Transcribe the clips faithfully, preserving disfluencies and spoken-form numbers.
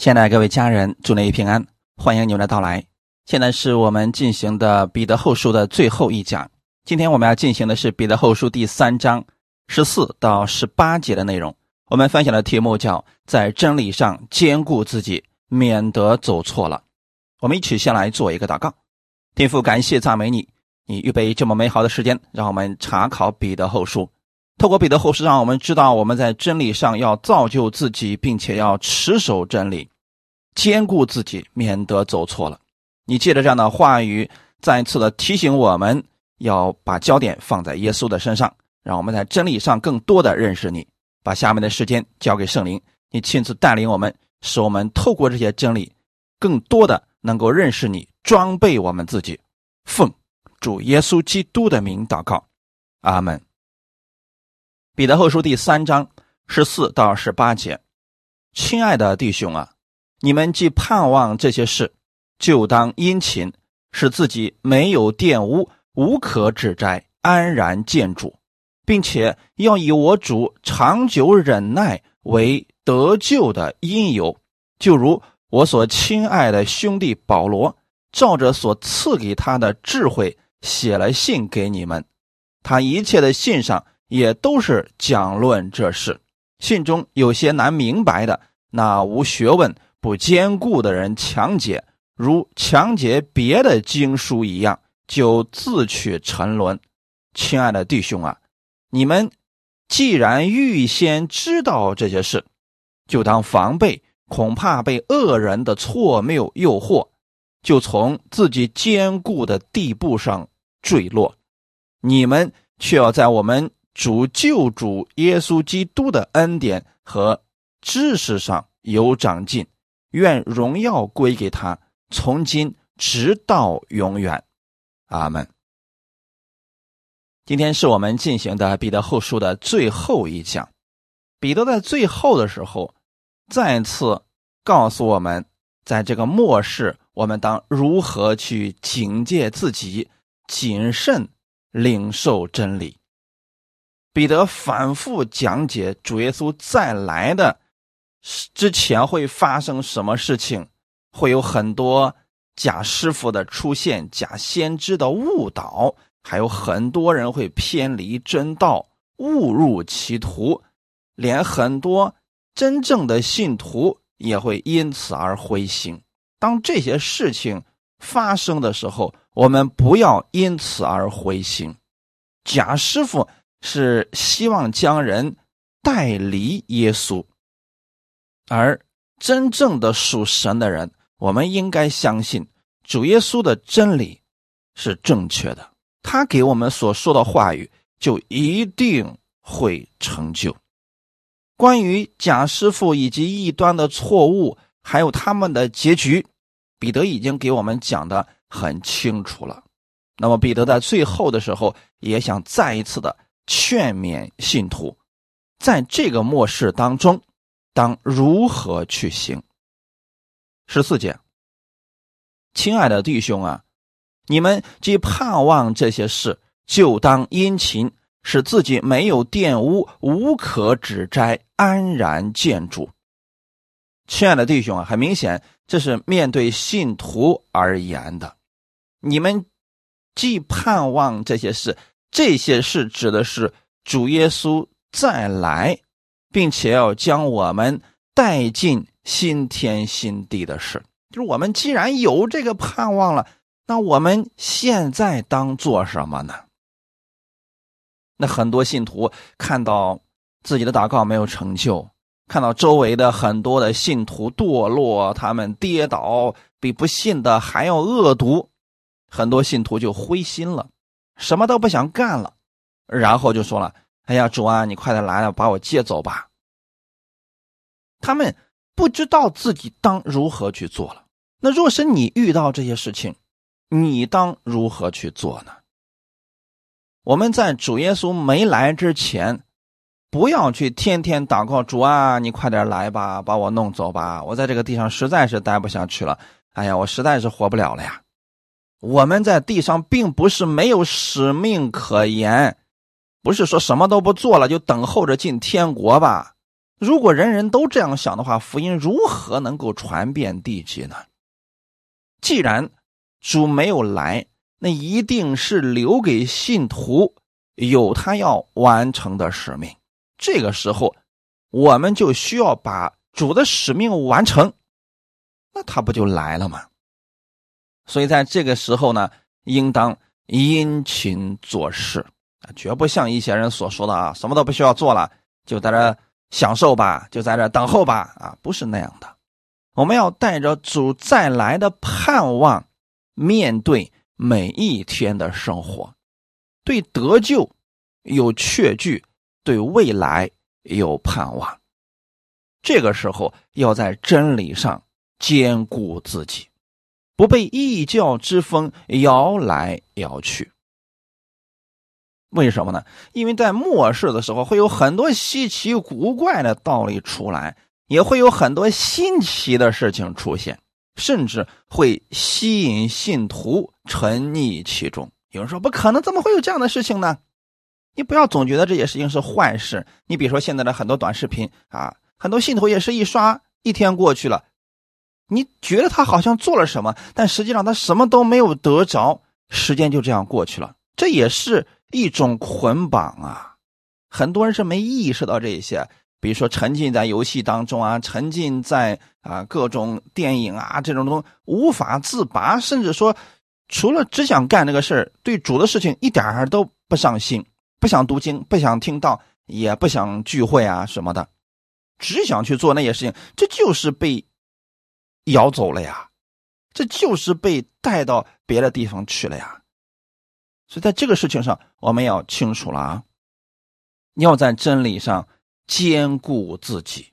亲爱的各位家人，祝您平安，欢迎你们的到来。现在是我们进行的彼得后书的最后一讲，今天我们要进行的是彼得后书第三章十四到十八节的内容。我们分享的题目叫在真理上坚固自己，免得走错了。我们一起先来做一个祷告。天父，感谢赞美你，你预备这么美好的时间让我们查考彼得后书，透过彼得后书让我们知道我们在真理上要造就自己，并且要持守真理，坚固自己，免得走错了。你借着这样的话语再次的提醒我们要把焦点放在耶稣的身上，让我们在真理上更多的认识你。把下面的时间交给圣灵，你亲自带领我们，使我们透过这些真理更多的能够认识你，装备我们自己。奉主耶稣基督的名祷告，阿们。彼得后书第三章十四到十八节，亲爱的弟兄啊，你们既盼望这些事，就当殷勤，使自己没有玷污，无可指摘，安然见主，并且要以我主长久忍耐为得救的因由，就如我所亲爱的兄弟保罗，照着所赐给他的智慧写了信给你们。他一切的信上也都是讲论这事，信中有些难明白的，那无学问不坚固的人强解，如强解别的经书一样，就自取沉沦。亲爱的弟兄啊，你们既然预先知道这些事，就当防备，恐怕被恶人的错谬诱惑，就从自己坚固的地步上坠落。你们却要在我们主救主耶稣基督的恩典和知识上有长进，愿荣耀归给他，从今直到永远，阿们。今天是我们进行的彼得后书的最后一讲。彼得在最后的时候再次告诉我们，在这个末世我们当如何去警戒自己，谨慎领受真理。彼得反复讲解主耶稣再来的之前会发生什么事情，会有很多假师傅的出现，假先知的误导，还有很多人会偏离真道，误入歧途，连很多真正的信徒也会因此而灰心。当这些事情发生的时候，我们不要因此而灰心。假师傅是希望将人带离耶稣，而真正的属神的人，我们应该相信主耶稣的真理是正确的，他给我们所说的话语就一定会成就。关于假师傅以及异端的错误，还有他们的结局，彼得已经给我们讲得很清楚了。那么彼得在最后的时候也想再一次的劝勉信徒，在这个末世当中当如何去行。十四节，亲爱的弟兄啊，你们既盼望这些事，就当殷勤，使自己没有玷污，无可指摘，安然见主。亲爱的弟兄啊，很明显这是面对信徒而言的。你们既盼望这些事，这些事指的是主耶稣再来，并且要将我们带进新天新地的事。就是我们既然有这个盼望了，那我们现在当做什么呢？那很多信徒看到自己的祷告没有成就，看到周围的很多的信徒堕落，他们跌倒，比不信的还要恶毒，很多信徒就灰心了，什么都不想干了，然后就说了，哎呀，主啊，你快点来了，把我接走吧。他们不知道自己当如何去做了。那若是你遇到这些事情，你当如何去做呢？我们在主耶稣没来之前，不要去天天祷告，主啊，你快点来吧，把我弄走吧，我在这个地上实在是待不下去了，哎呀，我实在是活不了了呀。我们在地上并不是没有使命可言，不是说什么都不做了就等候着进天国吧，如果人人都这样想的话，福音如何能够传遍地极呢？既然主没有来，那一定是留给信徒有他要完成的使命。这个时候，我们就需要把主的使命完成，那他不就来了吗？所以在这个时候呢，应当殷勤做事，绝不像一些人所说的啊，什么都不需要做了，就在这享受吧，就在这等候吧，啊，不是那样的。我们要带着主再来的盼望，面对每一天的生活，对得救有确据，对未来有盼望。这个时候要在真理上坚固自己，不被异教之风摇来摇去。为什么呢？因为在末世的时候，会有很多稀奇古怪的道理出来，也会有很多新奇的事情出现，甚至会吸引信徒沉溺其中。有人说，不可能，怎么会有这样的事情呢？你不要总觉得这些事情是坏事。你比如说现在的很多短视频啊，很多信徒也是一刷一天过去了，你觉得他好像做了什么，但实际上他什么都没有得着，时间就这样过去了。这也是一种捆绑啊，很多人是没意识到这些，比如说沉浸在游戏当中啊，沉浸在啊各种电影啊这种东西无法自拔，甚至说除了只想干这个事儿，对主的事情一点儿都不上心，不想读经，不想听道，也不想聚会啊什么的，只想去做那些事情，这就是被摇走了呀，这就是被带到别的地方去了呀。所以在这个事情上，我们要清楚了啊，要在真理上坚固自己，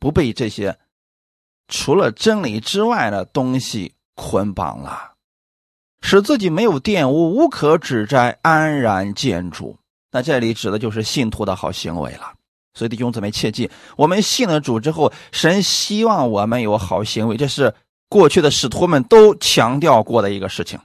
不被这些除了真理之外的东西捆绑了，使自己没有玷污，无可指摘，安然见主。那这里指的就是信徒的好行为了。所以弟兄姊妹切记，我们信了主之后，神希望我们有好行为，这是过去的使徒们都强调过的一个事情。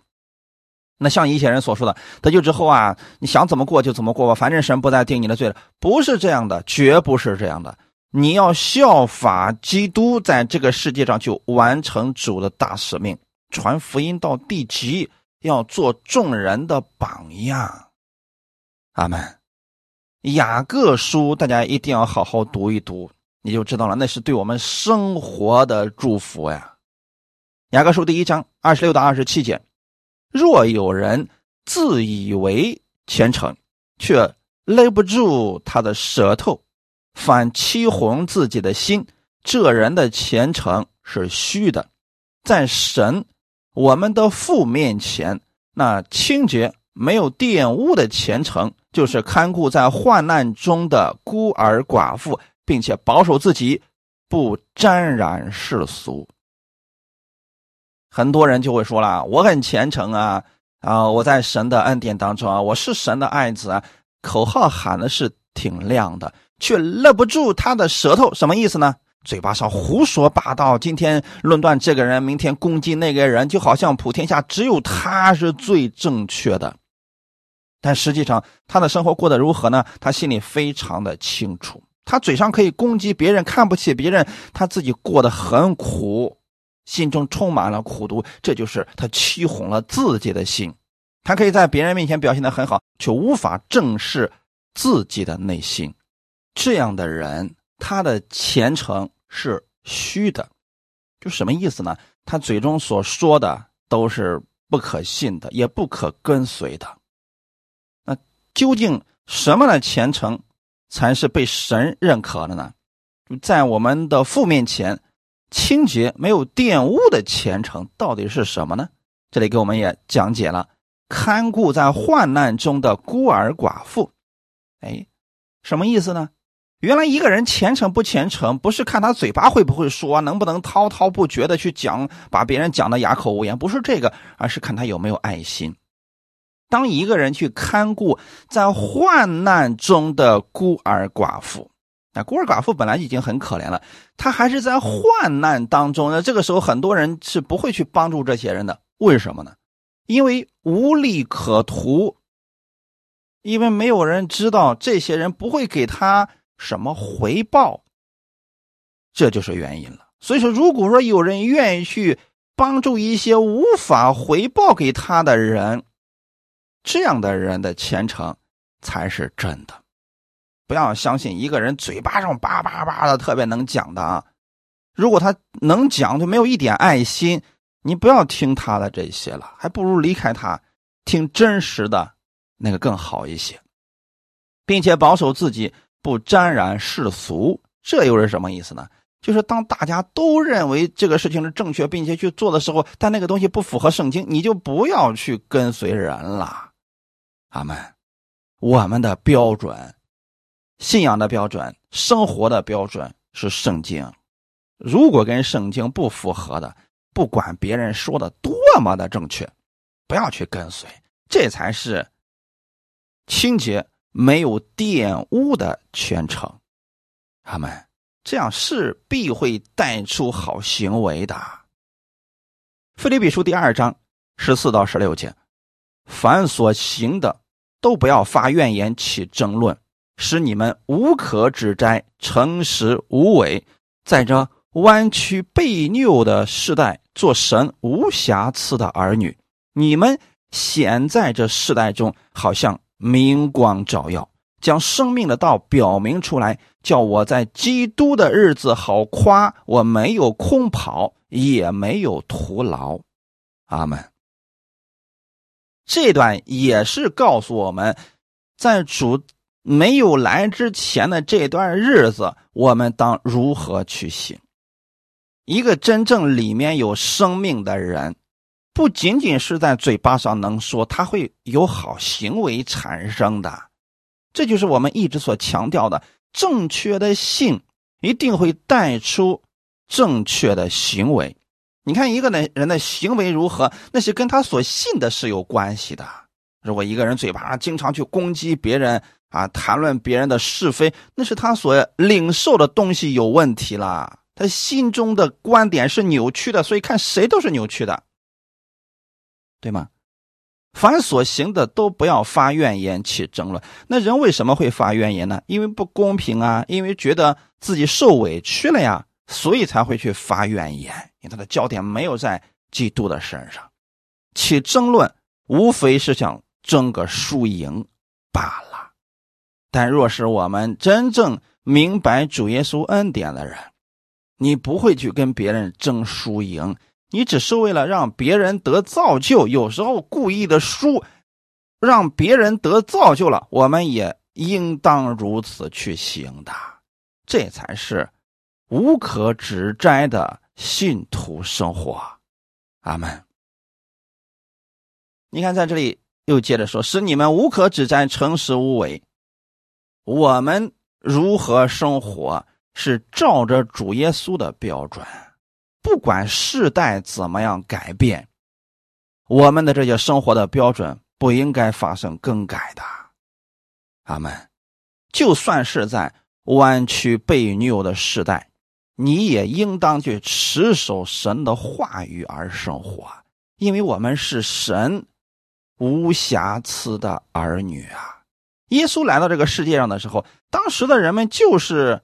那像一些人所说的，得救之后啊，你想怎么过就怎么过吧，反正神不再定你的罪了，不是这样的，绝不是这样的。你要效法基督，在这个世界上就完成主的大使命，传福音到地极，要做众人的榜样。阿们。雅各书大家一定要好好读一读，你就知道了，那是对我们生活的祝福呀。雅各书第一章二十六到二十七节，若有人自以为虔诚，却勒不住他的舌头，反欺哄自己的心，这人的虔诚是虚的。在神我们的父面前，那清洁没有玷污的虔诚，就是看顾在患难中的孤儿寡妇，并且保守自己不沾染世俗。很多人就会说了，我很虔诚啊，啊，我在神的恩典当中啊，我是神的爱子啊，口号喊的是挺亮的，却勒不住他的舌头，什么意思呢？嘴巴上胡说八道，今天论断这个人，明天攻击那个人，就好像普天下只有他是最正确的。但实际上他的生活过得如何呢？他心里非常的清楚，他嘴上可以攻击别人，看不起别人，他自己过得很苦，心中充满了苦毒，这就是他欺哄了自己的心。他可以在别人面前表现得很好，却无法正视自己的内心。这样的人，他的虔诚是虚的。就什么意思呢？他嘴中所说的都是不可信的，也不可跟随的。那究竟什么样的虔诚才是被神认可的呢？在我们的父面前，清洁没有玷污的虔诚到底是什么呢？这里给我们也讲解了，看顾在患难中的孤儿寡妇。哎，什么意思呢？原来一个人虔诚不虔诚，不是看他嘴巴会不会说，能不能滔滔不绝的去讲，把别人讲的哑口无言，不是这个，而是看他有没有爱心。当一个人去看顾在患难中的孤儿寡妇，孤儿寡妇本来已经很可怜了，他还是在患难当中呢。这个时候很多人是不会去帮助这些人的，为什么呢？因为无利可图，因为没有人知道这些人不会给他什么回报，这就是原因了。所以说，如果说有人愿意去帮助一些无法回报给他的人，这样的人的虔诚才是真的。不要相信一个人嘴巴上叭叭叭的特别能讲的啊，如果他能讲就没有一点爱心，你不要听他的这些了，还不如离开他，听真实的那个更好一些，并且保守自己不沾染世俗。这又是什么意思呢？就是当大家都认为这个事情是正确并且去做的时候，但那个东西不符合圣经，你就不要去跟随人了。阿们。我们的标准，信仰的标准，生活的标准是圣经，如果跟圣经不符合的，不管别人说的多么的正确，不要去跟随，这才是清洁没有玷污的全程。他们这样势必会带出好行为的。腓立比书第二章十四到十六节，凡所行的都不要发怨言起争论，使你们无可指摘，诚实无伪，在这弯曲悖谬的世代，做神无瑕疵的儿女。你们显在这世代中，好像明光照耀，将生命的道表明出来，叫我在基督的日子好夸，我没有空跑，也没有徒劳。阿们。这段也是告诉我们，在主没有来之前的这段日子，我们当如何去行。一个真正里面有生命的人，不仅仅是在嘴巴上能说，他会有好行为产生的。这就是我们一直所强调的，正确的信一定会带出正确的行为。你看一个人的行为如何，那是跟他所信的是有关系的。如果一个人嘴巴经常去攻击别人啊，谈论别人的是非，那是他所领受的东西有问题了，他心中的观点是扭曲的，所以看谁都是扭曲的，对吗？凡所行的都不要发怨言起争论。那人为什么会发怨言呢？因为不公平啊，因为觉得自己受委屈了呀，所以才会去发怨言，因为他的焦点没有在基督的身上。起争论无非是想争个输赢罢了。但若是我们真正明白主耶稣恩典的人，你不会去跟别人争输赢，你只是为了让别人得造就，有时候故意的输，让别人得造就了，我们也应当如此去行的。这才是无可指摘的信徒生活。阿们。你看在这里又接着说，使你们无可指摘，诚实无伪。我们如何生活，是照着主耶稣的标准。不管世代怎么样改变，我们的这些生活的标准不应该发生更改的。阿们。就算是在弯曲悖谬的世代，你也应当去持守神的话语而生活，因为我们是神无瑕疵的儿女啊。耶稣来到这个世界上的时候，当时的人们就是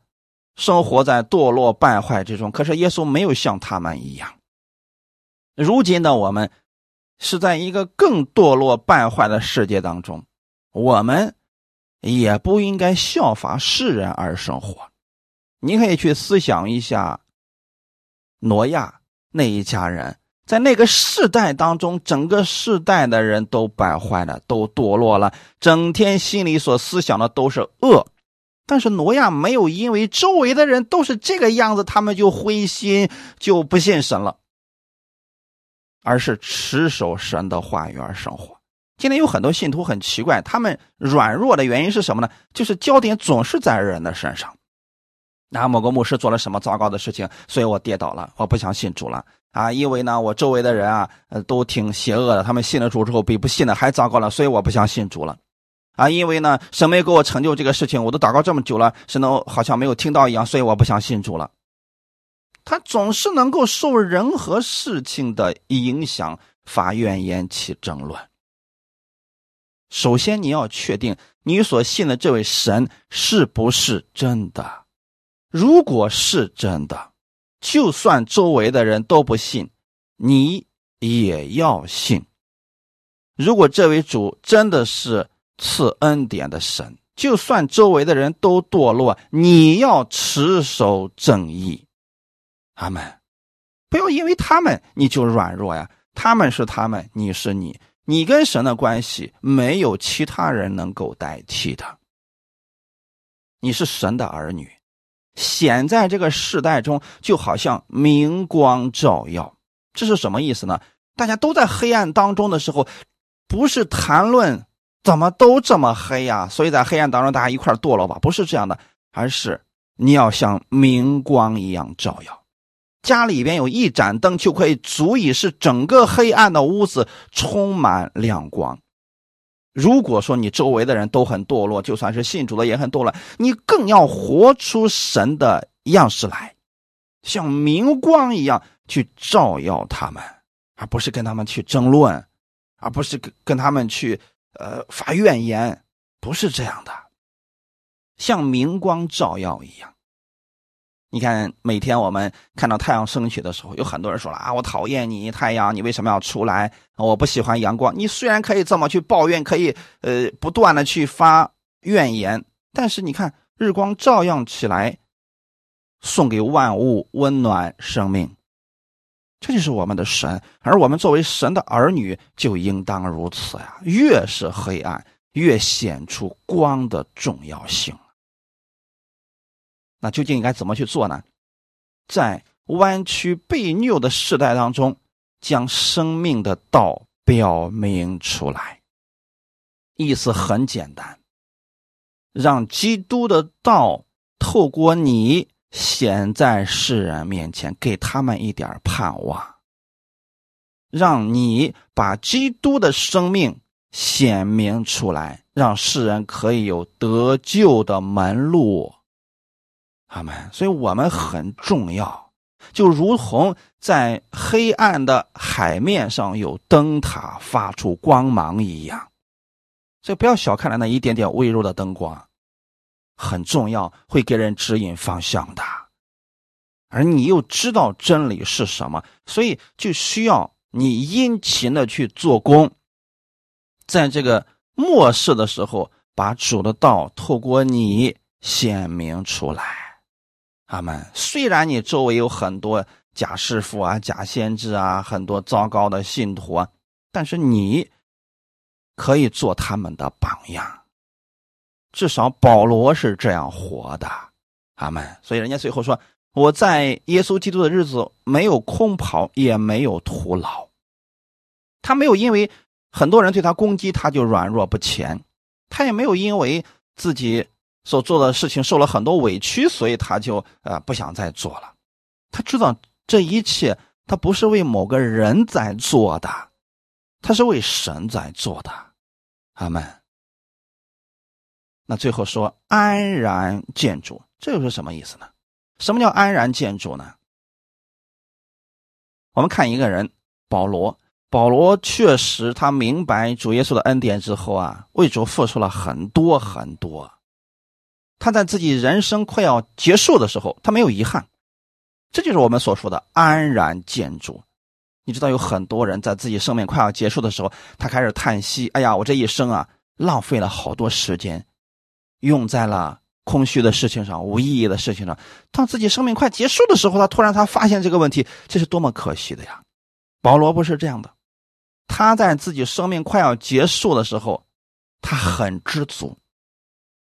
生活在堕落败坏之中，可是耶稣没有像他们一样。如今的我们是在一个更堕落败坏的世界当中，我们也不应该效法世人而生活。你可以去思想一下挪亚那一家人，在那个世代当中，整个世代的人都败坏了，都堕落了，整天心里所思想的都是恶。但是挪亚没有因为周围的人都是这个样子，他们就灰心，就不信神了，而是持守神的话语而生活。今天有很多信徒很奇怪，他们软弱的原因是什么呢？就是焦点总是在人的身上。那某个牧师做了什么糟糕的事情，所以我跌倒了，我不想信主了啊！因为呢，我周围的人啊、呃、都挺邪恶的，他们信了主之后比不信的还糟糕了，所以我不想信主了啊，因为呢，神没给我成就这个事情，我都祷告这么久了，神都好像没有听到一样，所以我不想信主了。他总是能够受人和事情的影响，发怨言起争论。首先你要确定你所信的这位神是不是真的。如果是真的，就算周围的人都不信，你也要信。如果这位主真的是赐恩典的神，就算周围的人都堕落，你要持守正义。阿们。不要因为他们你就软弱呀，他们是他们，你是你，你跟神的关系没有其他人能够代替的。你是神的儿女，显在这个世代中就好像明光照耀。这是什么意思呢？大家都在黑暗当中的时候，不是谈论怎么都这么黑啊，所以在黑暗当中大家一块堕落吧，不是这样的，而是你要像明光一样照耀。家里边有一盏灯就可以足以使整个黑暗的屋子充满亮光。如果说你周围的人都很堕落，就算是信主的也很堕落，你更要活出神的样式来，像明光一样去照耀他们，而不是跟他们去争论，而不是跟他们去呃发怨言，不是这样的，像明光照耀一样。你看每天我们看到太阳升起的时候，有很多人说了啊，我讨厌你太阳，你为什么要出来，我不喜欢阳光。你虽然可以这么去抱怨，可以呃不断的去发怨言，但是你看日光照样起来，送给万物温暖生命。这就是我们的神，而我们作为神的儿女就应当如此呀。越是黑暗，越显出光的重要性。那究竟应该怎么去做呢？在弯曲悖谬的世代当中，将生命的道表明出来。意思很简单，让基督的道透过你显在世人面前，给他们一点盼望，让你把基督的生命显明出来，让世人可以有得救的门路。所以我们很重要，就如同在黑暗的海面上有灯塔发出光芒一样。所以不要小看了那一点点微弱的灯光，很重要，会给人指引方向的。而你又知道真理是什么，所以就需要你殷勤的去做工，在这个末世的时候，把主的道透过你显明出来。阿们。虽然你周围有很多假师傅啊、假先知啊，很多糟糕的信徒啊，但是你可以做他们的榜样。至少保罗是这样活的。阿们。所以人家最后说，我在耶稣基督的日子没有空跑，也没有徒劳。他没有因为很多人对他攻击他就软弱不前，他也没有因为自己所做的事情受了很多委屈，所以他就呃不想再做了。他知道这一切他不是为某个人在做的，他是为神在做的。阿们。那最后说安然见主，这又是什么意思呢？什么叫安然见主呢？我们看一个人保罗，保罗确实他明白主耶稣的恩典之后啊，为主付出了很多很多。他在自己人生快要结束的时候，他没有遗憾，这就是我们所说的安然见主。你知道有很多人在自己生命快要结束的时候，他开始叹息，哎呀，我这一生啊，浪费了好多时间，用在了空虚的事情上，无意义的事情上。当自己生命快结束的时候，他突然他发现这个问题，这是多么可惜的呀。保罗不是这样的，他在自己生命快要结束的时候，他很知足。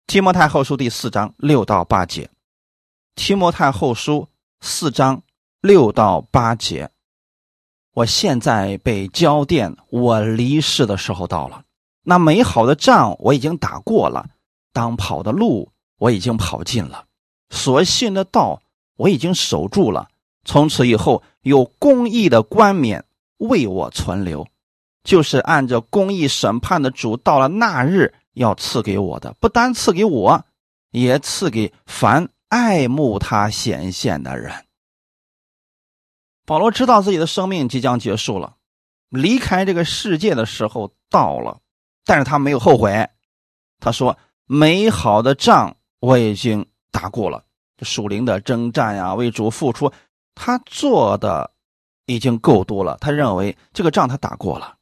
提摩太后书第四章六到八节，提摩太后书四章六到八节，我现在被交奠，我离世的时候到了。那美好的仗我已经打过了，当跑的路我已经跑尽了，所信的道我已经守住了。从此以后，有公义的冠冕为我存留，就是按着公义审判的主到了那日要赐给我的，不单赐给我，也赐给凡爱慕他显现的人。保罗知道自己的生命即将结束了，离开这个世界的时候到了，但是他没有后悔。他说美好的仗我已经打过了，属灵的征战呀、啊，为主付出，他做的已经够多了。他认为这个仗他打过了，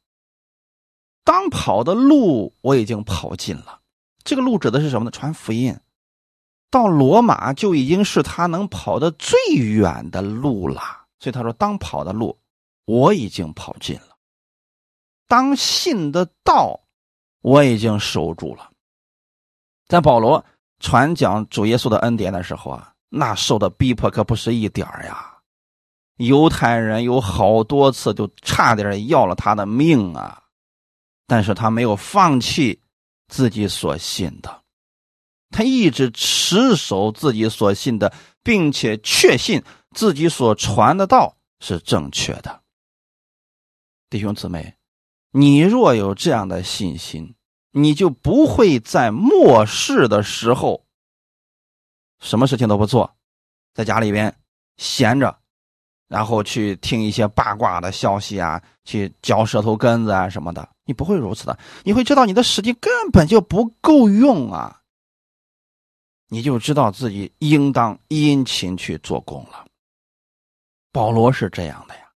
当跑的路我已经跑尽了。这个路指的是什么呢？传福音。到罗马就已经是他能跑的最远的路了，所以他说当跑的路我已经跑尽了，当信的道我已经守住了。在保罗传讲主耶稣的恩典的时候啊，那受的逼迫可不是一点呀，犹太人有好多次就差点要了他的命啊，但是他没有放弃自己所信的，他一直持守自己所信的，并且确信自己所传的道是正确的。弟兄姊妹，你若有这样的信心，你就不会在末世的时候什么事情都不做，在家里边闲着，然后去听一些八卦的消息啊，去嚼舌头根子啊什么的，你不会如此的。你会知道你的时间根本就不够用啊，你就知道自己应当殷勤去做工了。保罗是这样的呀，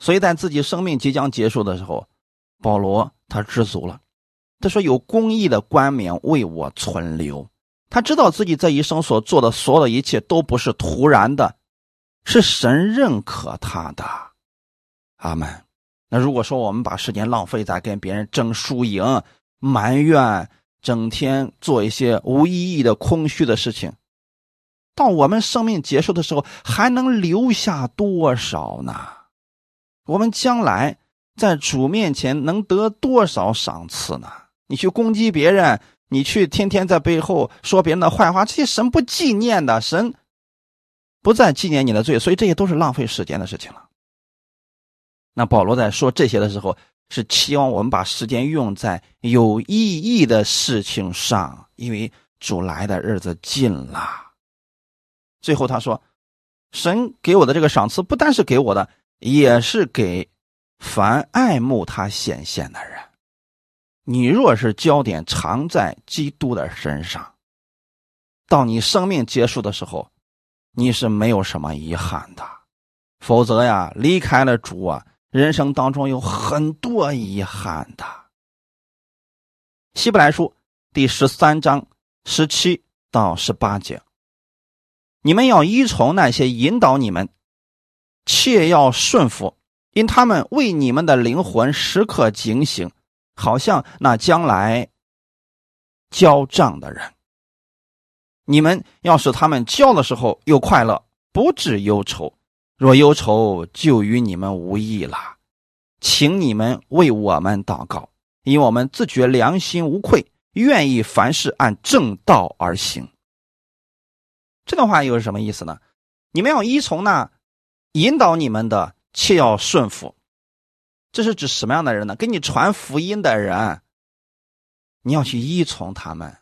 所以在自己生命即将结束的时候，保罗他知足了，他说有公义的冠冕为我存留。他知道自己这一生所做的所有的一切都不是突然的，是神认可他的。阿们。那如果说我们把时间浪费在跟别人争输赢、埋怨，整天做一些无意义的空虚的事情，到我们生命结束的时候还能留下多少呢？我们将来在主面前能得多少赏赐呢？你去攻击别人，你去天天在背后说别人的坏话，这些神不纪念的，神不再纪念你的罪，所以这些都是浪费时间的事情了。那保罗在说这些的时候，是期望我们把时间用在有意义的事情上，因为主来的日子近了。最后他说，神给我的这个赏赐不单是给我的，也是给凡爱慕他显现的人。你若是焦点常在基督的身上，到你生命结束的时候，你是没有什么遗憾的。否则呀，离开了主啊，人生当中有很多遗憾的。希伯来书第十三章十七到十八节，你们要依从那些引导你们，切要顺服，因他们为你们的灵魂时刻警醒，好像那将来交账的人。你们要使他们交的时候又快乐，不致忧愁，若忧愁就与你们无益了。请你们为我们祷告，因我们自觉良心无愧，愿意凡事按正道而行。这段话又是什么意思呢？你们要依从那引导你们的，切要顺服。这是指什么样的人呢？给你传福音的人，你要去依从他们。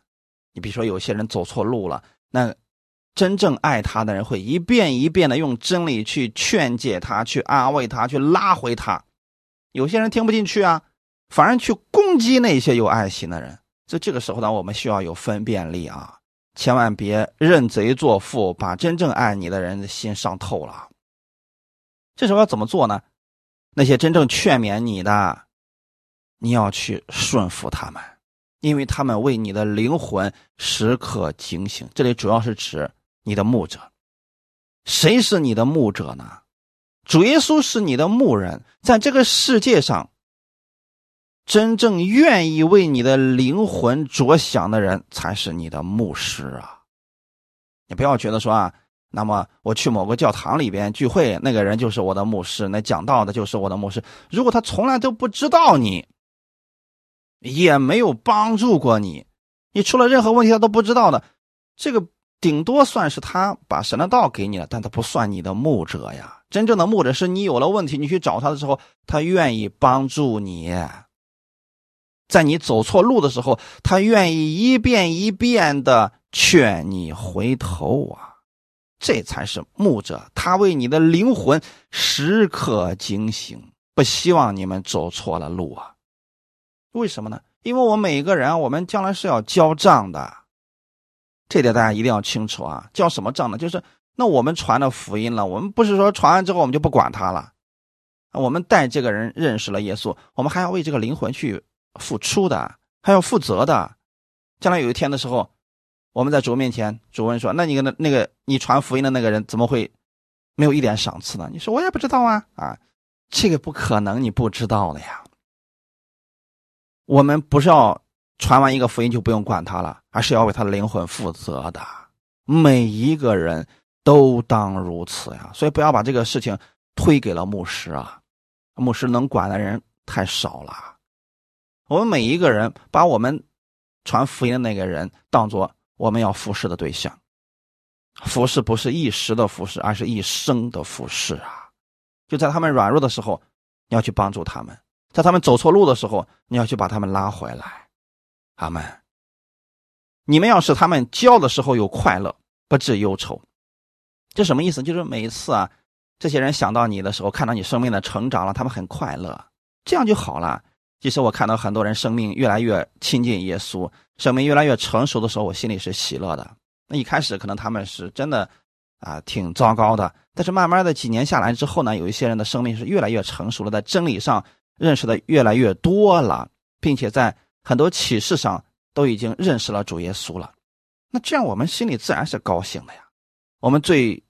你比如说有些人走错路了，那真正爱他的人会一遍一遍的用真理去劝解他，去安慰他，去拉回他。有些人听不进去啊，反而去攻击那些有爱心的人。所以这个时候呢，我们需要有分辨力啊，千万别认贼作父，把真正爱你的人的心伤透了。这时候要怎么做呢？那些真正劝勉你的，你要去顺服他们，因为他们为你的灵魂时刻警醒。这里主要是指你的牧者。谁是你的牧者呢？主耶稣是你的牧人。在这个世界上，真正愿意为你的灵魂着想的人才是你的牧师啊。你不要觉得说啊，那么我去某个教堂里边聚会，那个人就是我的牧师，那讲道的就是我的牧师。如果他从来都不知道你，也没有帮助过你，你出了任何问题他都不知道的，这个顶多算是他把神的道给你了，但他不算你的牧者呀。真正的牧者是你有了问题，你去找他的时候，他愿意帮助你。在你走错路的时候，他愿意一遍一遍的劝你回头啊。这才是牧者，他为你的灵魂时刻警醒，不希望你们走错了路啊。为什么呢？因为我们每个人，我们将来是要交账的，这点大家一定要清楚啊！交什么账呢？就是那我们传了福音了，我们不是说传完之后我们就不管他了，我们带这个人认识了耶稣，我们还要为这个灵魂去付出的，还要负责的。将来有一天的时候，我们在主面前，主问说：“那你跟那个你传福音的那个人怎么会没有一点赏赐呢？”你说：“我也不知道啊！”啊，这个不可能，你不知道了呀。我们不是要传完一个福音就不用管他了，而是要为他的灵魂负责的。每一个人都当如此呀，所以不要把这个事情推给了牧师啊，牧师能管的人太少了。我们每一个人把我们传福音的那个人当作我们要服侍的对象，服侍不是一时的服侍，而是一生的服侍啊。就在他们软弱的时候，你要去帮助他们。在他们走错路的时候，你要去把他们拉回来。阿们。你们要使他们骄傲的时候有快乐，不致忧愁。这什么意思？就是每一次啊，这些人想到你的时候，看到你生命的成长了，他们很快乐，这样就好了。其实我看到很多人生命越来越亲近耶稣，生命越来越成熟的时候，我心里是喜乐的。那一开始可能他们是真的啊，挺糟糕的，但是慢慢的几年下来之后呢，有一些人的生命是越来越成熟了，在真理上认识的越来越多了，并且在很多启示上都已经认识了主耶稣了。那这样我们心里自然是高兴的呀。我们最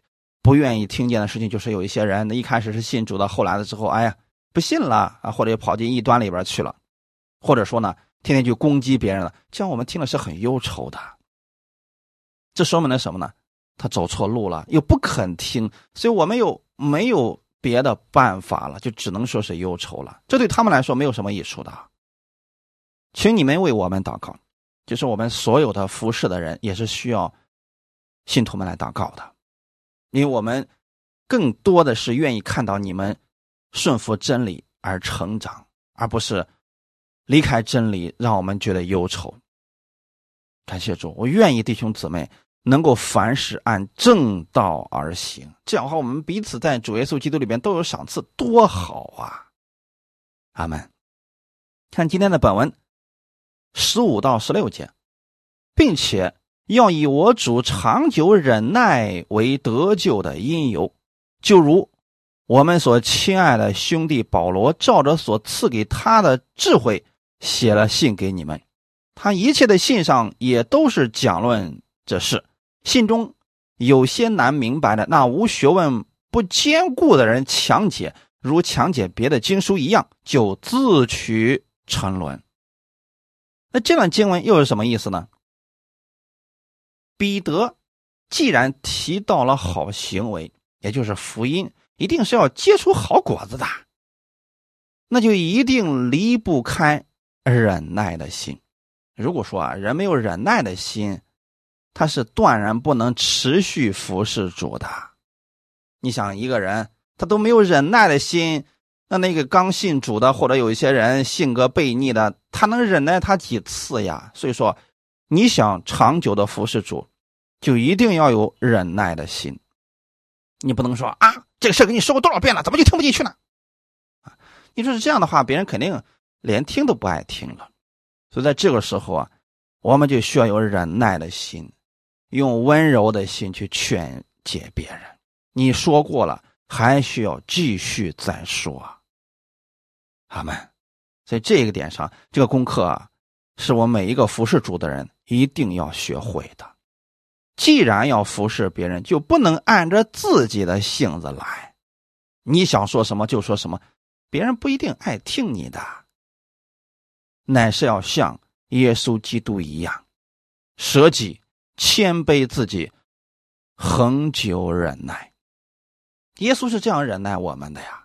不愿意听见的事情就是有一些人一开始是信主的，后来的之后哎呀不信了啊，或者跑进异端里边去了，或者说呢天天就攻击别人了，这样我们听了是很忧愁的。这说明了什么呢？他走错路了，又不肯听，所以我们又没有别的办法了，就只能说是忧愁了。这对他们来说没有什么益处的。请你们为我们祷告，就是我们所有的服侍的人也是需要信徒们来祷告的，因为我们更多的是愿意看到你们顺服真理而成长，而不是离开真理让我们觉得忧愁。感谢主，我愿意弟兄姊妹能够凡事按正道而行，这样的话我们彼此在主耶稣基督里边都有赏赐，多好啊。阿们。看今天的本文十五到十六节，并且要以我主长久忍耐为得救的因由，就如我们所亲爱的兄弟保罗照着所赐给他的智慧写了信给你们，他一切的信上也都是讲论这事。信中有些难明白的，那无学问不坚固的人强解，如强解别的经书一样，就自取沉沦。那这段经文又是什么意思呢？彼得既然提到了好行为，也就是福音，一定是要结出好果子的，那就一定离不开忍耐的心。如果说啊，人没有忍耐的心，他是断然不能持续服侍主的。你想一个人他都没有忍耐的心，那那个刚信主的，或者有一些人性格悖逆的，他能忍耐他几次呀？所以说你想长久的服侍主，就一定要有忍耐的心。你不能说啊，这个事给你说过多少遍了，怎么就听不进去呢？你说是这样的话，别人肯定连听都不爱听了。所以在这个时候啊，我们就需要有忍耐的心，用温柔的心去劝解别人。你说过了，还需要继续再说。阿们。所以这个点上，这个功课啊，是我每一个服侍主的人一定要学会的。既然要服侍别人，就不能按着自己的性子来，你想说什么就说什么，别人不一定爱听你的，乃是要像耶稣基督一样舍己谦卑自己，恒久忍耐。耶稣是这样忍耐我们的呀。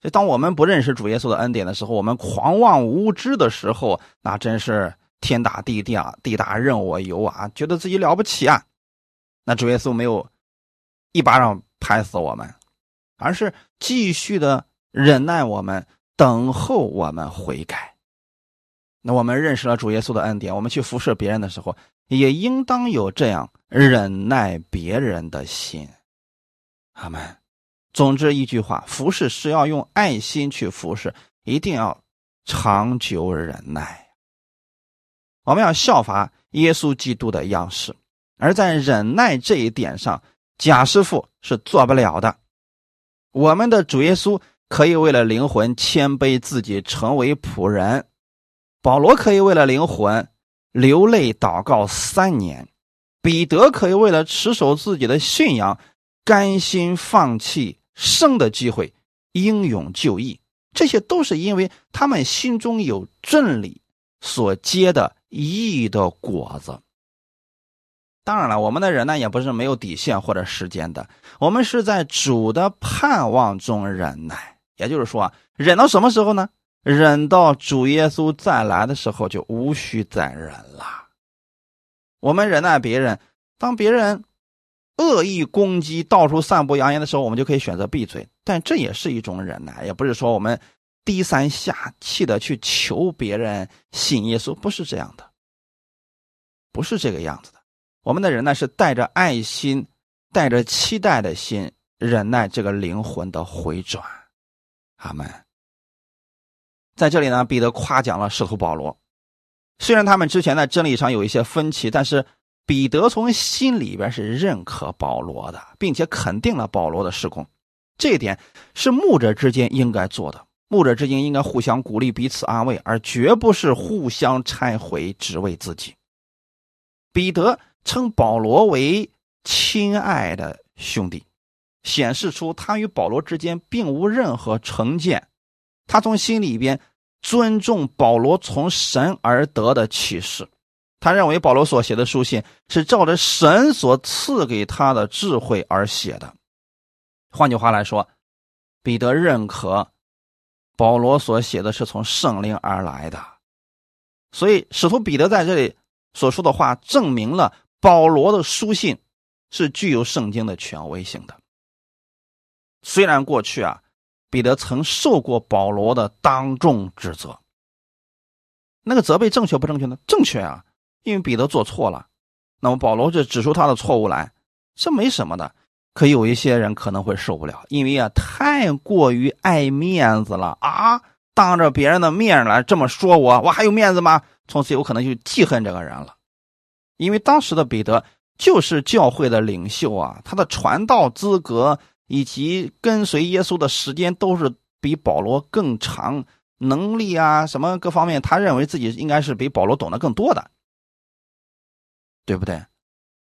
所以当我们不认识主耶稣的恩典的时候，我们狂妄无知的时候，那真是天打地大，地大任我游啊，觉得自己了不起啊。那主耶稣没有一巴掌拍死我们，而是继续的忍耐我们，等候我们悔改。那我们认识了主耶稣的恩典，我们去服侍别人的时候，也应当有这样忍耐别人的心。阿们。总之一句话，服侍是要用爱心去服侍，一定要长久忍耐。我们要效法耶稣基督的样式。而在忍耐这一点上，贾师傅是做不了的。我们的主耶稣可以为了灵魂谦卑自己，成为仆人。保罗可以为了灵魂流泪祷告三年，彼得可以为了持守自己的信仰，甘心放弃生的机会，英勇就义。这些都是因为他们心中有真理所结的义的果子。当然了，我们的忍耐也不是没有底线或者时间的，我们是在主的盼望中忍耐，也就是说，忍到什么时候呢？忍到主耶稣再来的时候，就无需再忍了。我们忍耐别人，当别人恶意攻击、到处散布谣言的时候，我们就可以选择闭嘴，但这也是一种忍耐，也不是说我们低三下气的去求别人信耶稣，不是这样的，不是这个样子的。我们的忍耐是带着爱心、带着期待的心，忍耐这个灵魂的回转。阿们。在这里呢，彼得夸奖了使徒保罗。虽然他们之前在真理上有一些分歧，但是彼得从心里边是认可保罗的，并且肯定了保罗的事工。这一点是牧者之间应该做的，牧者之间应该互相鼓励、彼此安慰，而绝不是互相拆毁，只为自己。彼得称保罗为亲爱的兄弟，显示出他与保罗之间并无任何成见，他从心里边尊重保罗从神而得的启示，他认为保罗所写的书信是照着神所赐给他的智慧而写的。换句话来说，彼得认可保罗所写的是从圣灵而来的，所以使徒彼得在这里所说的话证明了保罗的书信是具有圣经的权威性的。虽然过去啊，彼得曾受过保罗的当众指责，那个责备正确不正确呢？正确啊，因为彼得做错了，那么保罗就指出他的错误来，这没什么的。可有一些人可能会受不了，因为啊太过于爱面子了啊，当着别人的面来这么说我，我还有面子吗？从此有可能就记恨这个人了。因为当时的彼得就是教会的领袖啊，他的传道资格以及跟随耶稣的时间都是比保罗更长，能力啊什么各方面，他认为自己应该是比保罗懂得更多的，对不对？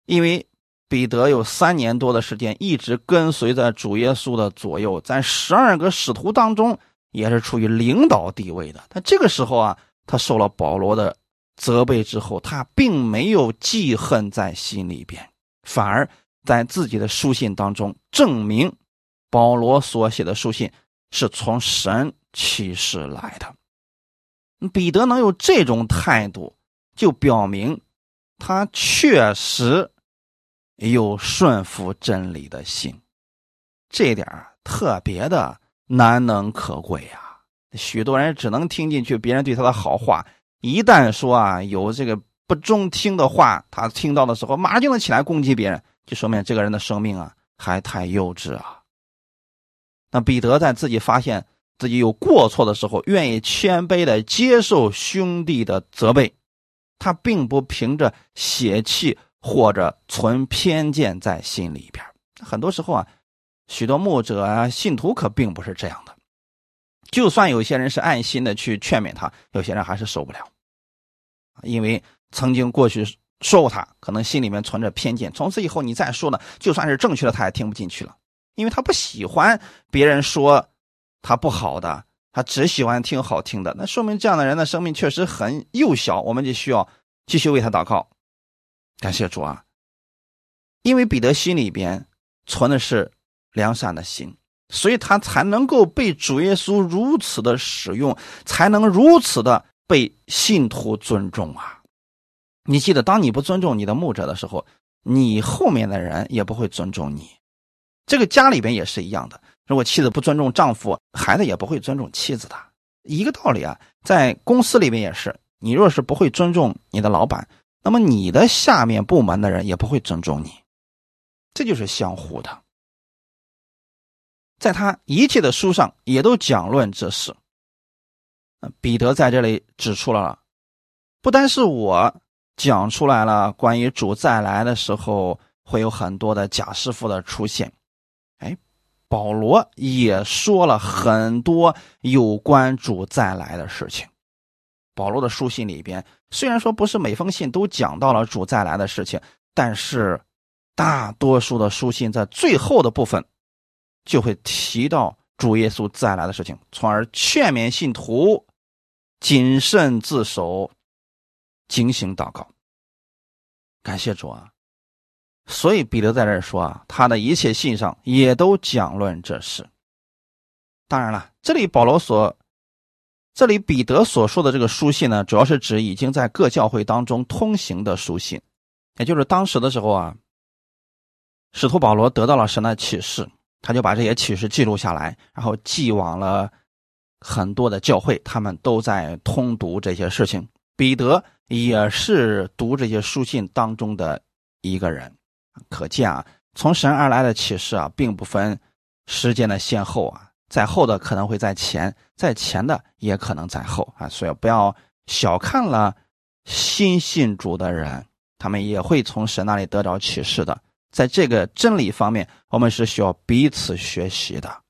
因为彼得有三年多的时间一直跟随在主耶稣的左右，在十二个使徒当中也是处于领导地位的，但这个时候啊，他受了保罗的责备之后，他并没有记恨在心里边，反而在自己的书信当中证明保罗所写的书信是从神启示来的。彼得能有这种态度，就表明他确实有顺服真理的心，这点特别的难能可贵啊！许多人只能听进去别人对他的好话，一旦说啊有这个不中听的话，他听到的时候马上就能起来攻击别人，就说明这个人的生命啊还太幼稚啊。那彼得在自己发现自己有过错的时候，愿意谦卑的接受兄弟的责备，他并不凭着血气或者存偏见在心里边。很多时候啊，许多牧者啊信徒可并不是这样的，就算有些人是爱心的去劝勉他，有些人还是受不了，因为曾经过去说过他，可能心里面存着偏见，从此以后你再说呢，就算是正确的他也听不进去了，因为他不喜欢别人说他不好的，他只喜欢听好听的。那说明这样的人的生命确实很幼小，我们就需要继续为他祷告。感谢主啊，因为彼得心里边存的是良善的心，所以他才能够被主耶稣如此的使用，才能如此的被信徒尊重啊！你记得，当你不尊重你的牧者的时候，你后面的人也不会尊重你。这个家里边也是一样的，如果妻子不尊重丈夫，孩子也不会尊重妻子的。一个道理啊，在公司里面也是，你若是不会尊重你的老板，那么你的下面部门的人也不会尊重你，这就是相互的。在他一切的书上也都讲论这事。彼得在这里指出了不单是我讲出来了，关于主再来的时候会有很多的假师傅的出现，哎，保罗也说了很多有关主再来的事情。保罗的书信里边，虽然说不是每封信都讲到了主再来的事情，但是大多数的书信在最后的部分就会提到主耶稣再来的事情，从而劝勉信徒谨慎自守，警醒祷告。感谢主啊！所以彼得在这儿说啊，他的一切信上也都讲论这事。当然了，这里保罗所这里彼得所说的这个书信呢，主要是指已经在各教会当中通行的书信，也就是当时的时候啊，使徒保罗得到了神的启示，他就把这些启示记录下来，然后寄往了很多的教会，他们都在通读这些事情。彼得也是读这些书信当中的一个人，可见啊，从神而来的启示啊，并不分时间的先后啊，在后的可能会在前，在前的也可能在后啊，所以不要小看了新信主的人，他们也会从神那里得到启示的。在这个真理方面，我们是需要彼此学习的。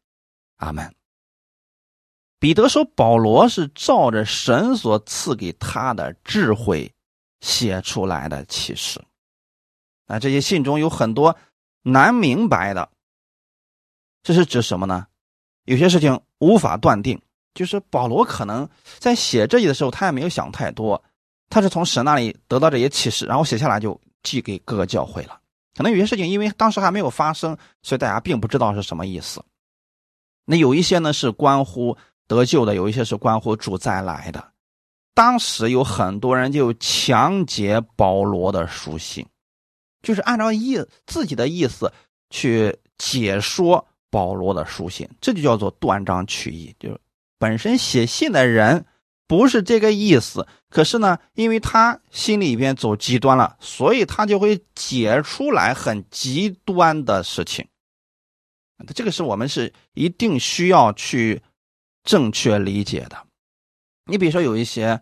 阿们。彼得说保罗是照着神所赐给他的智慧写出来的启示。那这些信中有很多难明白的，这是指什么呢？有些事情无法断定，就是保罗可能在写这些的时候他也没有想太多，他是从神那里得到这些启示，然后写下来就寄给各个教会了。可能有些事情因为当时还没有发生，所以大家并不知道是什么意思。那有一些呢是关乎得救的，有一些是关乎主再来的。当时有很多人就强解保罗的书信，就是按照意自己的意思去解说保罗的书信，这就叫做断章取义，就是本身写信的人不是这个意思，可是呢，因为他心里边走极端了，所以他就会解出来很极端的事情。这个是我们是一定需要去正确理解的。你比如说有一些，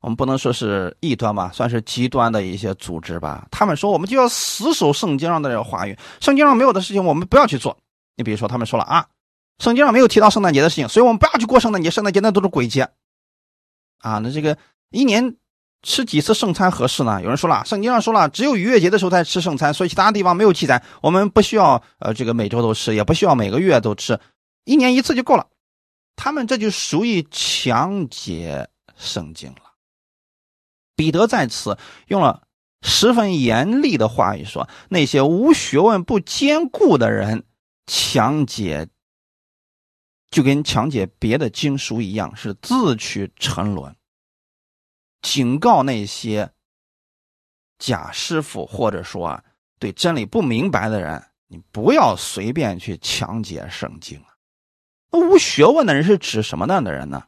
我们不能说是异端吧，算是极端的一些组织吧，他们说我们就要死守圣经上的这个话语，圣经上没有的事情我们不要去做。你比如说他们说了啊，圣经上没有提到圣诞节的事情，所以我们不要去过圣诞节，圣诞节那都是鬼节啊，那这个一年吃几次圣餐合适呢？有人说了，圣经上说了，只有逾越节的时候才吃圣餐，所以其他地方没有记载，我们不需要呃这个每周都吃，也不需要每个月都吃，一年一次就够了。他们这就属于强解圣经了。彼得在此用了十分严厉的话语说，那些无学问不坚固的人强解就跟强解别的经书一样，是自取沉沦，警告那些假师傅或者说啊对真理不明白的人，你不要随便去强解圣经啊。那无学问的人是指什么样的人呢？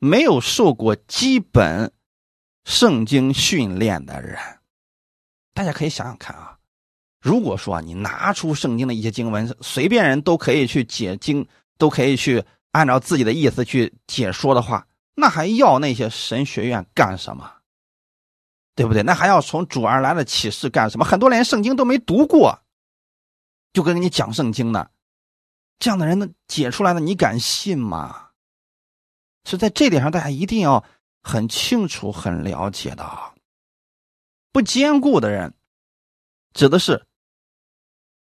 没有受过基本圣经训练的人。大家可以想想看啊，如果说啊你拿出圣经的一些经文，随便人都可以去解经，都可以去按照自己的意思去解说的话，那还要那些神学院干什么？对不对？那还要从主而来的启示干什么？很多连圣经都没读过，就跟你讲圣经呢，这样的人解出来的，你敢信吗？所以在这点上，大家一定要很清楚、很了解的啊。不坚固的人，指的是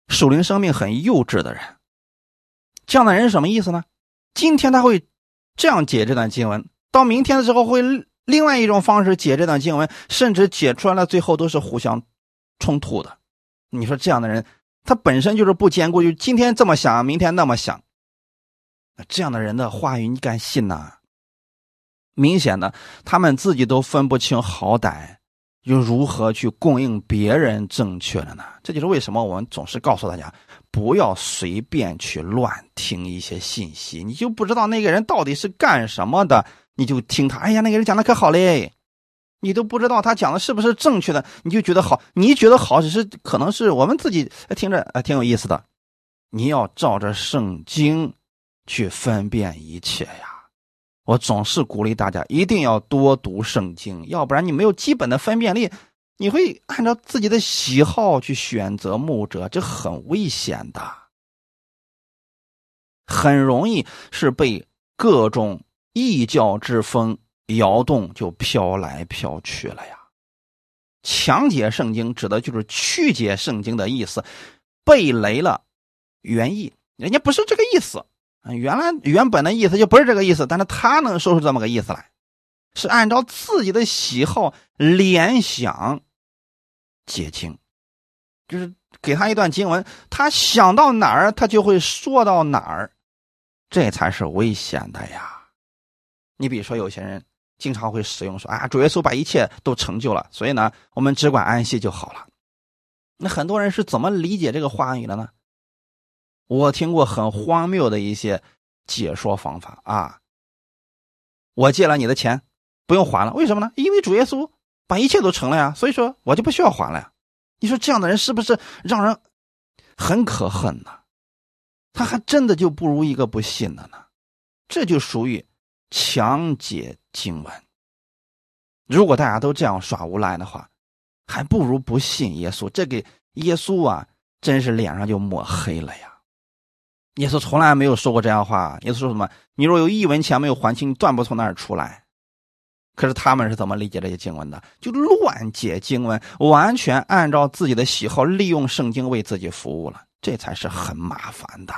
属灵生命很幼稚的人。这样的人是什么意思呢？今天他会这样解这段经文，到明天的时候会另外一种方式解这段经文，甚至解出来了最后都是互相冲突的。你说这样的人，他本身就是不坚固，就今天这么想，明天那么想，这样的人的话语你敢信哪？明显的，他们自己都分不清好歹，又如何去供应别人正确的呢？这就是为什么我们总是告诉大家不要随便去乱听一些信息，你就不知道那个人到底是干什么的，你就听他，哎呀那个人讲的可好嘞，你都不知道他讲的是不是正确的，你就觉得好，你觉得好只是可能是我们自己听着、哎、挺有意思的。你要照着圣经去分辨一切呀，我总是鼓励大家一定要多读圣经，要不然你没有基本的分辨力，你会按照自己的喜好去选择牧者，这很危险的，很容易是被各种异教之风摇动，就飘来飘去了呀。强解圣经指的就是曲解圣经的意思，背离了原意，人家不是这个意思，原来原本的意思就不是这个意思，但是他能说出这么个意思来，是按照自己的喜好联想解经，就是给他一段经文，他想到哪儿他就会说到哪儿，这才是危险的呀。你比如说有些人经常会使用说啊，主耶稣把一切都成就了，所以呢我们只管安息就好了。那很多人是怎么理解这个话语的呢？我听过很荒谬的一些解说方法啊，我借了你的钱不用还了，为什么呢？因为主耶稣把一切都成了呀，所以说我就不需要还了呀。你说这样的人是不是让人很可恨呢？他还真的就不如一个不信的呢。这就属于强解经文，如果大家都这样耍无赖的话，还不如不信耶稣，这给耶稣啊真是脸上就抹黑了呀。耶稣从来没有说过这样的话，耶稣说什么你若有一文钱没有还清，断不从那儿出来。可是他们是怎么理解这些经文的？就乱解经文，完全按照自己的喜好利用圣经为自己服务了，这才是很麻烦的。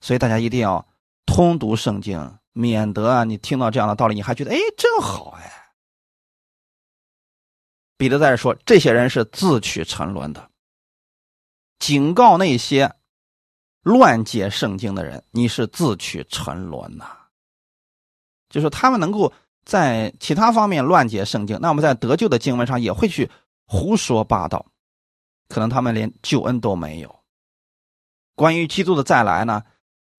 所以大家一定要通读圣经，免得啊，你听到这样的道理，你还觉得哎，真好哎。彼得在这说，这些人是自取沉沦的，警告那些乱解圣经的人，你是自取沉沦呐、啊。就是他们能够在其他方面乱解圣经，那我们在得救的经文上也会去胡说八道，可能他们连救恩都没有。关于基督的再来呢？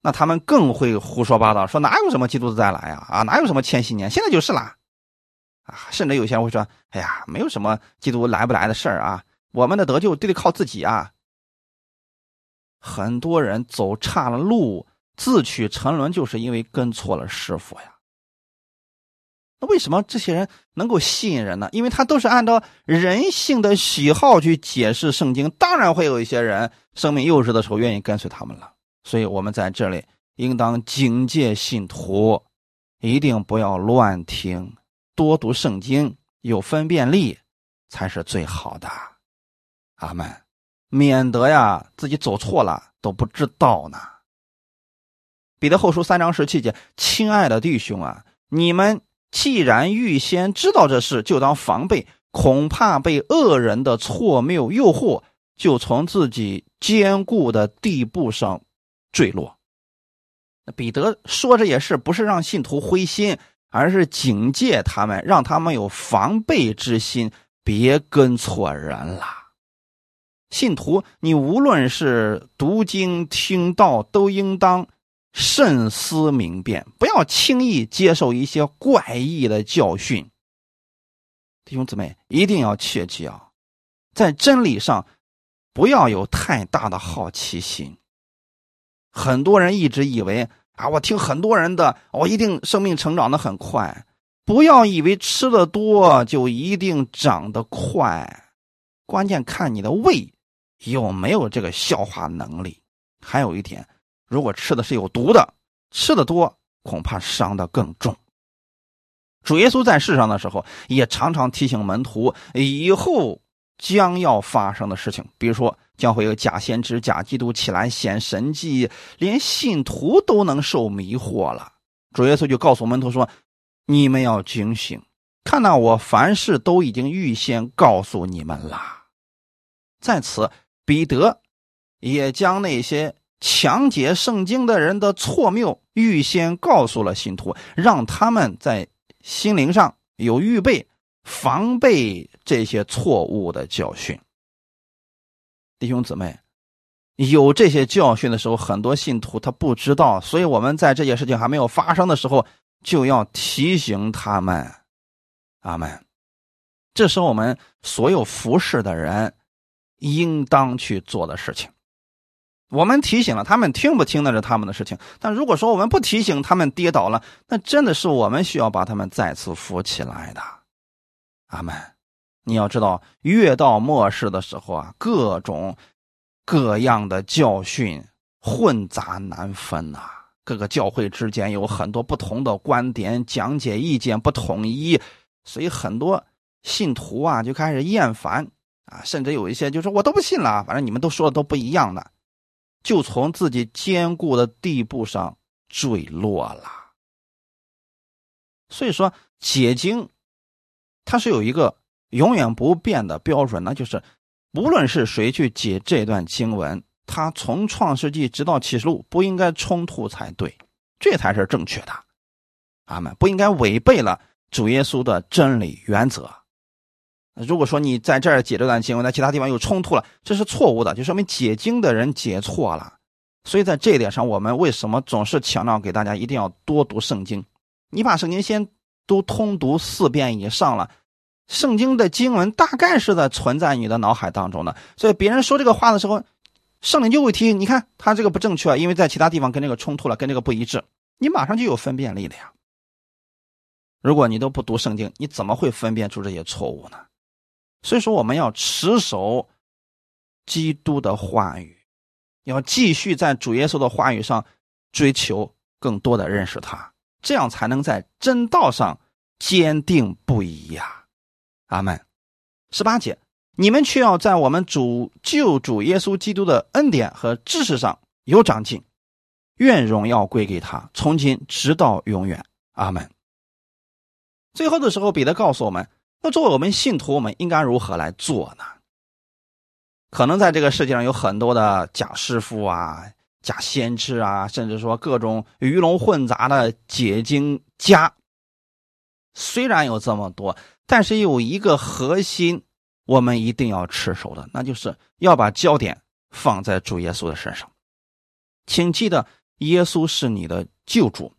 那他们更会胡说八道，说哪有什么基督的再来啊，啊哪有什么千禧年，现在就是啦，啊甚至有些人会说，哎呀，没有什么基督来不来的事儿啊，我们的得救都得靠自己啊。很多人走岔了路，自取沉沦，就是因为跟错了师傅呀。那为什么这些人能够吸引人呢？因为他都是按照人性的喜好去解释圣经，当然会有一些人生命幼稚的时候愿意跟随他们了。所以我们在这里应当警戒信徒，一定不要乱听，多读圣经，有分辨力才是最好的。阿们，免得呀自己走错了都不知道呢。彼得后书三章十七节，亲爱的弟兄啊，你们既然预先知道这事，就当防备，恐怕被恶人的错谬诱惑，就从自己坚固的地步上坠落。彼得说这也是不是让信徒灰心，而是警戒他们，让他们有防备之心，别跟错人了。信徒你无论是读经听道，都应当慎思明辨，不要轻易接受一些怪异的教训。弟兄姊妹一定要切记啊，在真理上不要有太大的好奇心。很多人一直以为啊，我听很多人的，我一定生命成长得很快。不要以为吃的多就一定长得快，关键看你的胃有没有这个消化能力。还有一点，如果吃的是有毒的，吃的多恐怕伤得更重。主耶稣在世上的时候也常常提醒门徒以后将要发生的事情，比如说将会有假先知假基督起来显神迹，连信徒都能受迷惑了。主耶稣就告诉门徒说，你们要警醒，看到我凡事都已经预先告诉你们了。在此彼得也将那些强解圣经的人的错谬预先告诉了信徒，让他们在心灵上有预备，防备这些错误的教训。弟兄姊妹，有这些教训的时候，很多信徒他不知道，所以我们在这件事情还没有发生的时候就要提醒他们。阿们，这是我们所有服侍的人应当去做的事情。我们提醒了他们，听不听那是他们的事情。但如果说我们不提醒，他们跌倒了，那真的是我们需要把他们再次扶起来的。阿们。你要知道，越到末世的时候啊，各种各样的教训混杂难分啊，各个教会之间有很多不同的观点，讲解意见不统一，所以很多信徒啊就开始厌烦啊，甚至有一些就说我都不信了，反正你们都说的都不一样的，就从自己坚固的地步上坠落了。所以说解经它是有一个永远不变的标准，那就是无论是谁去解这段经文，他从创世纪直到启示录不应该冲突才对，这才是正确的。阿们，不应该违背了主耶稣的真理原则。如果说你在这儿解这段经文，在其他地方又冲突了，这是错误的，就说明解经的人解错了。所以在这一点上，我们为什么总是强调给大家一定要多读圣经？你把圣经先都通读四遍以上了，圣经的经文大概是在存在你的脑海当中的，所以别人说这个话的时候，圣灵就会提醒你看他这个不正确，因为在其他地方跟这个冲突了，跟这个不一致，你马上就有分辨力的呀。如果你都不读圣经，你怎么会分辨出这些错误呢？所以说我们要持守基督的话语，要继续在主耶稣的话语上追求更多的认识他，这样才能在真道上坚定不移呀。阿们。十八节，你们却要在我们主救主耶稣基督的恩典和知识上有长进，愿荣耀归给他，从今直到永远。阿们。最后的时候，彼得告诉我们，那作为我们信徒，我们应该如何来做呢？可能在这个世界上有很多的假师傅啊，假先知啊，甚至说各种鱼龙混杂的解经家，虽然有这么多，但是有一个核心我们一定要持守的，那就是要把焦点放在主耶稣的身上。请记得耶稣是你的救主，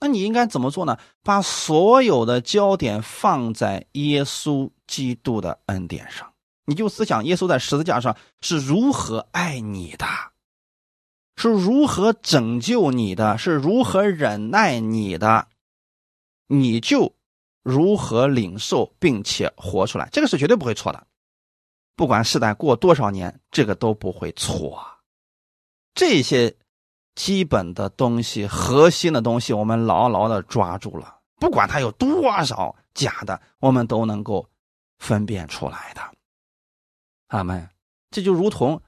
那你应该怎么做呢？把所有的焦点放在耶稣基督的恩典上，你就思想耶稣在十字架上是如何爱你的，是如何拯救你的，是如何忍耐你的，你就如何领受并且活出来，这个是绝对不会错的，不管世代过多少年，这个都不会错。这些基本的东西，核心的东西，我们牢牢的抓住了，不管它有多少假的，我们都能够分辨出来的。阿们。这就如同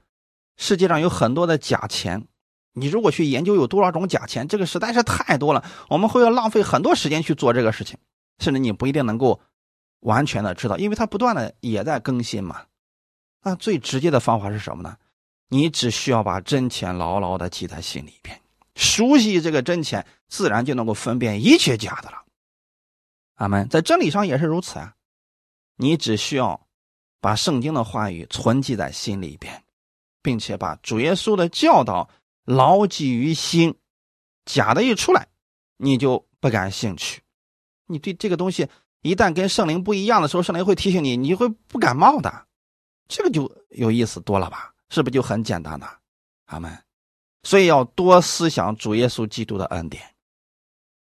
世界上有很多的假钱，你如果去研究有多少种假钱，这个实在是太多了，我们会要浪费很多时间去做这个事情，甚至你不一定能够完全的知道，因为它不断的也在更新嘛。那最直接的方法是什么呢？你只需要把真钱牢牢的记在心里边，熟悉这个真钱，自然就能够分辨一切假的了。阿们。在真理上也是如此啊，你只需要把圣经的话语存记在心里边，并且把主耶稣的教导牢记于心，假的一出来，你就不感兴趣。你对这个东西一旦跟圣灵不一样的时候，圣灵会提醒你，你会不感冒的，这个就有意思多了吧？是不是就很简单呢？阿们。所以要多思想主耶稣基督的恩典，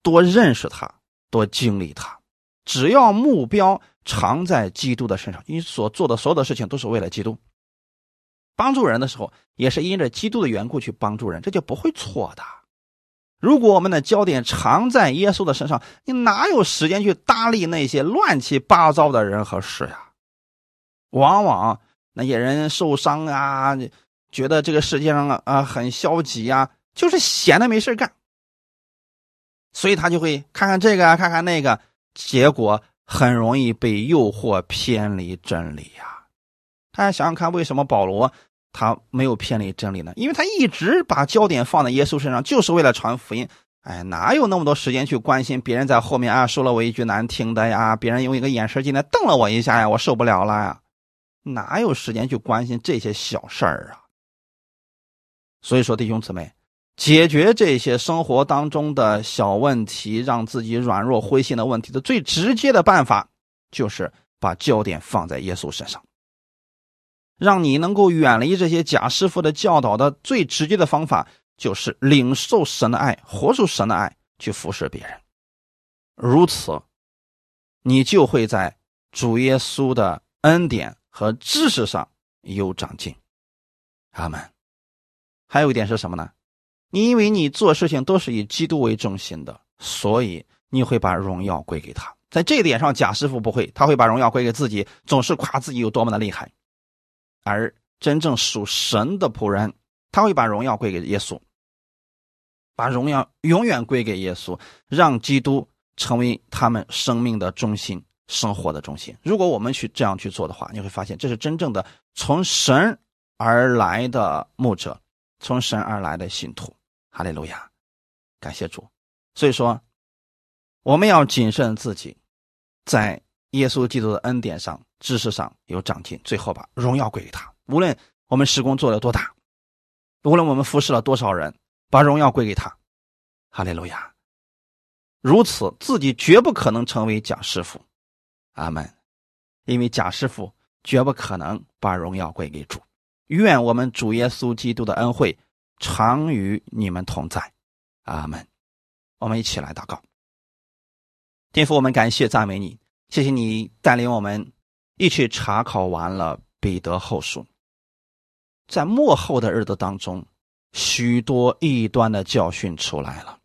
多认识他，多经历他。只要目标常在基督的身上，你所做的所有的事情都是为了基督。帮助人的时候，也是因着基督的缘故去帮助人，这就不会错的。如果我们的焦点常在耶稣的身上，你哪有时间去搭理那些乱七八糟的人和事呀？往往那些人受伤啊，觉得这个世界上啊很消极啊，就是闲得没事干，所以他就会看看这个啊，看看那个，结果很容易被诱惑偏离真理呀。大家想想看，为什么保罗他没有偏离真理呢？因为他一直把焦点放在耶稣身上，就是为了传福音。哎，哪有那么多时间去关心别人在后面啊说了我一句难听的呀，别人用一个眼神进来瞪了我一下呀，我受不了了呀，哪有时间去关心这些小事儿啊？所以说弟兄姊妹，解决这些生活当中的小问题，让自己软弱灰心的问题的最直接的办法，就是把焦点放在耶稣身上。让你能够远离这些假师傅的教导的最直接的方法，就是领受神的爱，活出神的爱，去服侍别人。如此，你就会在主耶稣的恩典和知识上有长进。阿们。还有一点是什么呢？你因为你做事情都是以基督为中心的，所以你会把荣耀归给他。在这一点上，假师傅不会，他会把荣耀归给自己，总是夸自己有多么的厉害。而真正属神的仆人，他会把荣耀归给耶稣，把荣耀永远归给耶稣，让基督成为他们生命的中心，生活的中心。如果我们去这样去做的话，你会发现这是真正的从神而来的牧者，从神而来的信徒。哈利路亚，感谢主。所以说我们要谨慎自己，在耶稣基督的恩典上、知识上有长进，最后把荣耀归给他。无论我们事工做了多大，无论我们服侍了多少人，把荣耀归给他。哈利路亚。如此，自己绝不可能成为假师傅。阿们。因为假师傅绝不可能把荣耀归给主。愿我们主耶稣基督的恩惠常与你们同在。阿们。我们一起来祷告。天父，我们感谢赞美你，谢谢你带领我们一起查考完了彼得后书。在末后的日子当中，许多异端的教训出来了，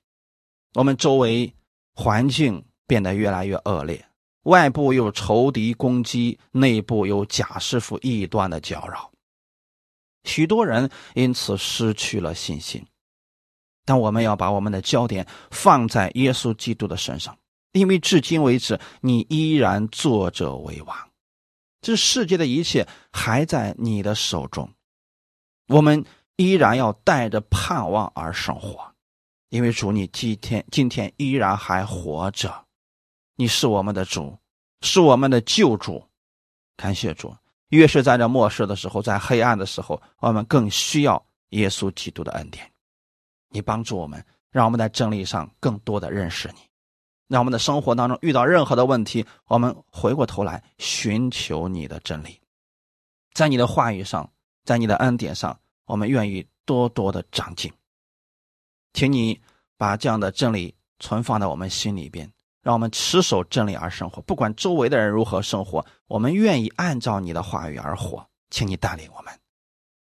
我们周围环境变得越来越恶劣，外部有仇敌攻击，内部有假师傅异端的搅扰，许多人因此失去了信心。但我们要把我们的焦点放在耶稣基督的身上，因为至今为止，你依然坐着为王，这世界的一切还在你的手中。我们依然要带着盼望而生活，因为主，你今天今天依然还活着，你是我们的主，是我们的救主。感谢主，越是在这末世的时候，在黑暗的时候，我们更需要耶稣基督的恩典。你帮助我们，让我们在真理上更多的认识你，让我们的生活当中遇到任何的问题，我们回过头来寻求你的真理。在你的话语上，在你的恩典上，我们愿意多多的长进。请你把这样的真理存放在我们心里边，让我们持守真理而生活，不管周围的人如何生活，我们愿意按照你的话语而活。请你带领我们，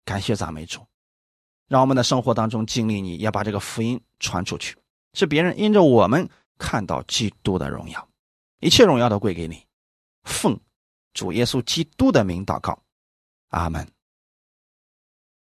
感谢赞美主，让我们的生活当中经历你，也把这个福音传出去，是别人因着我们看到基督的荣耀。一切荣耀都归给你，奉主耶稣基督的名祷告，阿们。